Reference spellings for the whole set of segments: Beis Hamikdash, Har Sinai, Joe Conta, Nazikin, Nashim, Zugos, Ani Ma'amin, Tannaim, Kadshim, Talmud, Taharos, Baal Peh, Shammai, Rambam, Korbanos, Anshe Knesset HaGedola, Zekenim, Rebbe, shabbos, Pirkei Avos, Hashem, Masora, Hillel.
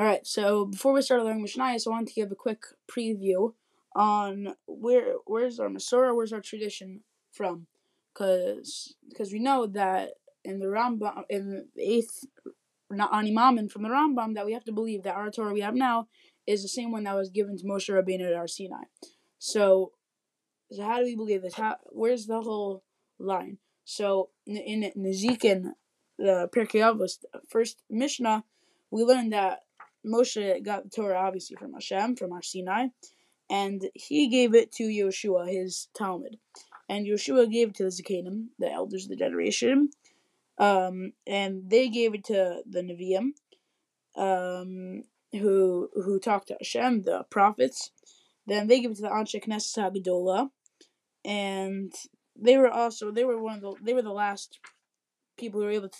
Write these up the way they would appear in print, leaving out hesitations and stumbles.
Alright, so before we start learning Mishnah, I wanted to give a quick preview on where's our Masora, where's our tradition from, because we know that in the Rambam, in the 8th Ani Ma'amin from the Rambam, that we have to believe that our Torah we have now is the same one that was given to Moshe Rabbeinu at Har Sinai. So how do we believe this? Where's the whole line? So in Nazikin, the Pirkei Avos, first Mishnah, we learned that Moshe got the Torah obviously from Hashem, from Har Sinai, and he gave it to Yehoshua, his Talmud, and Yehoshua gave it to the Zekenim, the elders of the generation, and they gave it to the Nevi'im, who talked to Hashem, the prophets. Then they gave it to the Anshe Knesset HaGedola, and they were the last people who were able to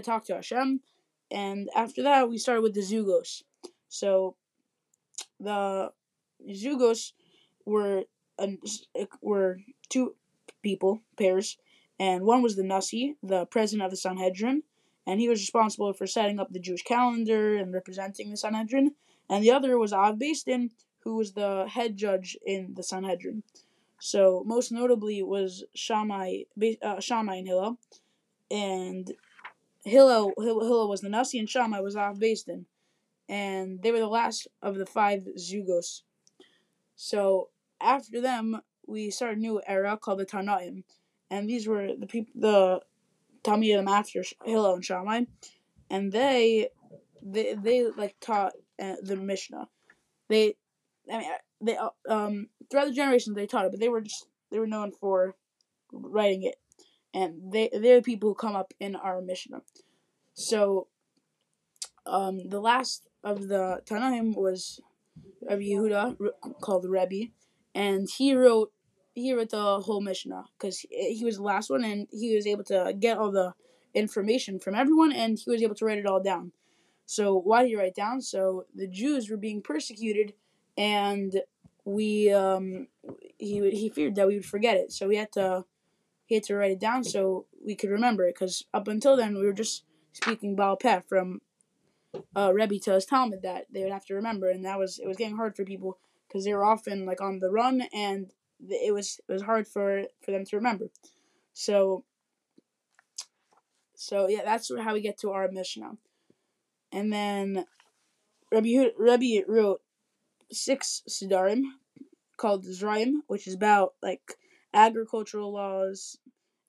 talk to Hashem. And after that, we started with the Zugos. So the Zugos were two people, pairs, and one was the Nasi, the president of the Sanhedrin, and he was responsible for setting up the Jewish calendar and representing the Sanhedrin. And the other was Av Beis Din, who was the head judge in the Sanhedrin. So most notably was Shammai and Hillel, and Hillel was the Nasi, and Shammai was Av Beis Din, and they were the last of the 5 Zugos. So after them, we started a new era called the Tannaim, and these were the people, the Talmidim after Hillel and Shammai, and they like taught the Mishnah. Throughout the generations they taught it, but they were known for writing it. And they're the people who come up in our Mishnah. So, the last of the Tannaim was Rabbi Yehuda, called the Rebbe, and he wrote the whole Mishnah because he was the last one, and he was able to get all the information from everyone, and he was able to write it all down. So why did he write it down? So the Jews were being persecuted, and he feared that we would forget it, so we had to. He had to write it down so we could remember it, because up until then we were just speaking Baal Peh from Rebbe to his Talmud that they would have to remember, and it was getting hard for people because they were often like on the run, and it was hard for them to remember. So yeah, that's how we get to our Mishnah. And then Rebbe wrote 6 Sedarim called Zrayim, which is about like agricultural laws,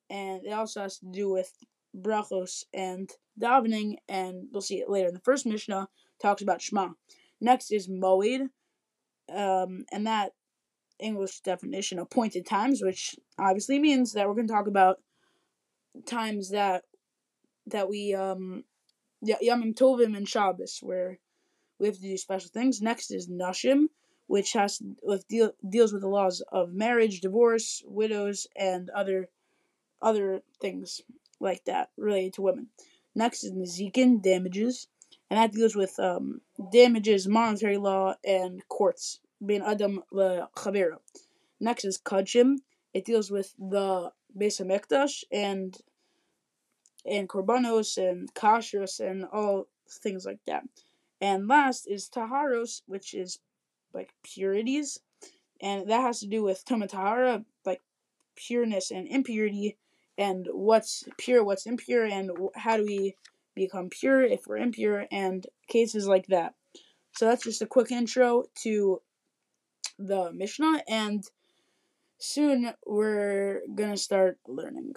and it also has to do with brachos and davening, and we'll see it later. The first Mishnah talks about shma. Next is moed, and that English definition, appointed times, which obviously means that we're going to talk about times that we, yamim tovim and shabbos, where we have to do special things. Next is nashim, which deals with the laws of marriage, divorce, widows, and other things like that related to women. Next is Nazikin, damages, and that deals with damages, monetary law, and courts. Bein adam lechavero. Next is kadshim. It deals with the Beis Hamikdash and korbanos and kashrus and all things like that. And last is taharos, which is like purities, and that has to do with Tuma Tahara, like pureness and impurity, and what's pure, what's impure, and how do we become pure if we're impure, and cases like that. So that's just a quick intro to the Mishnah, and soon we're gonna start learning.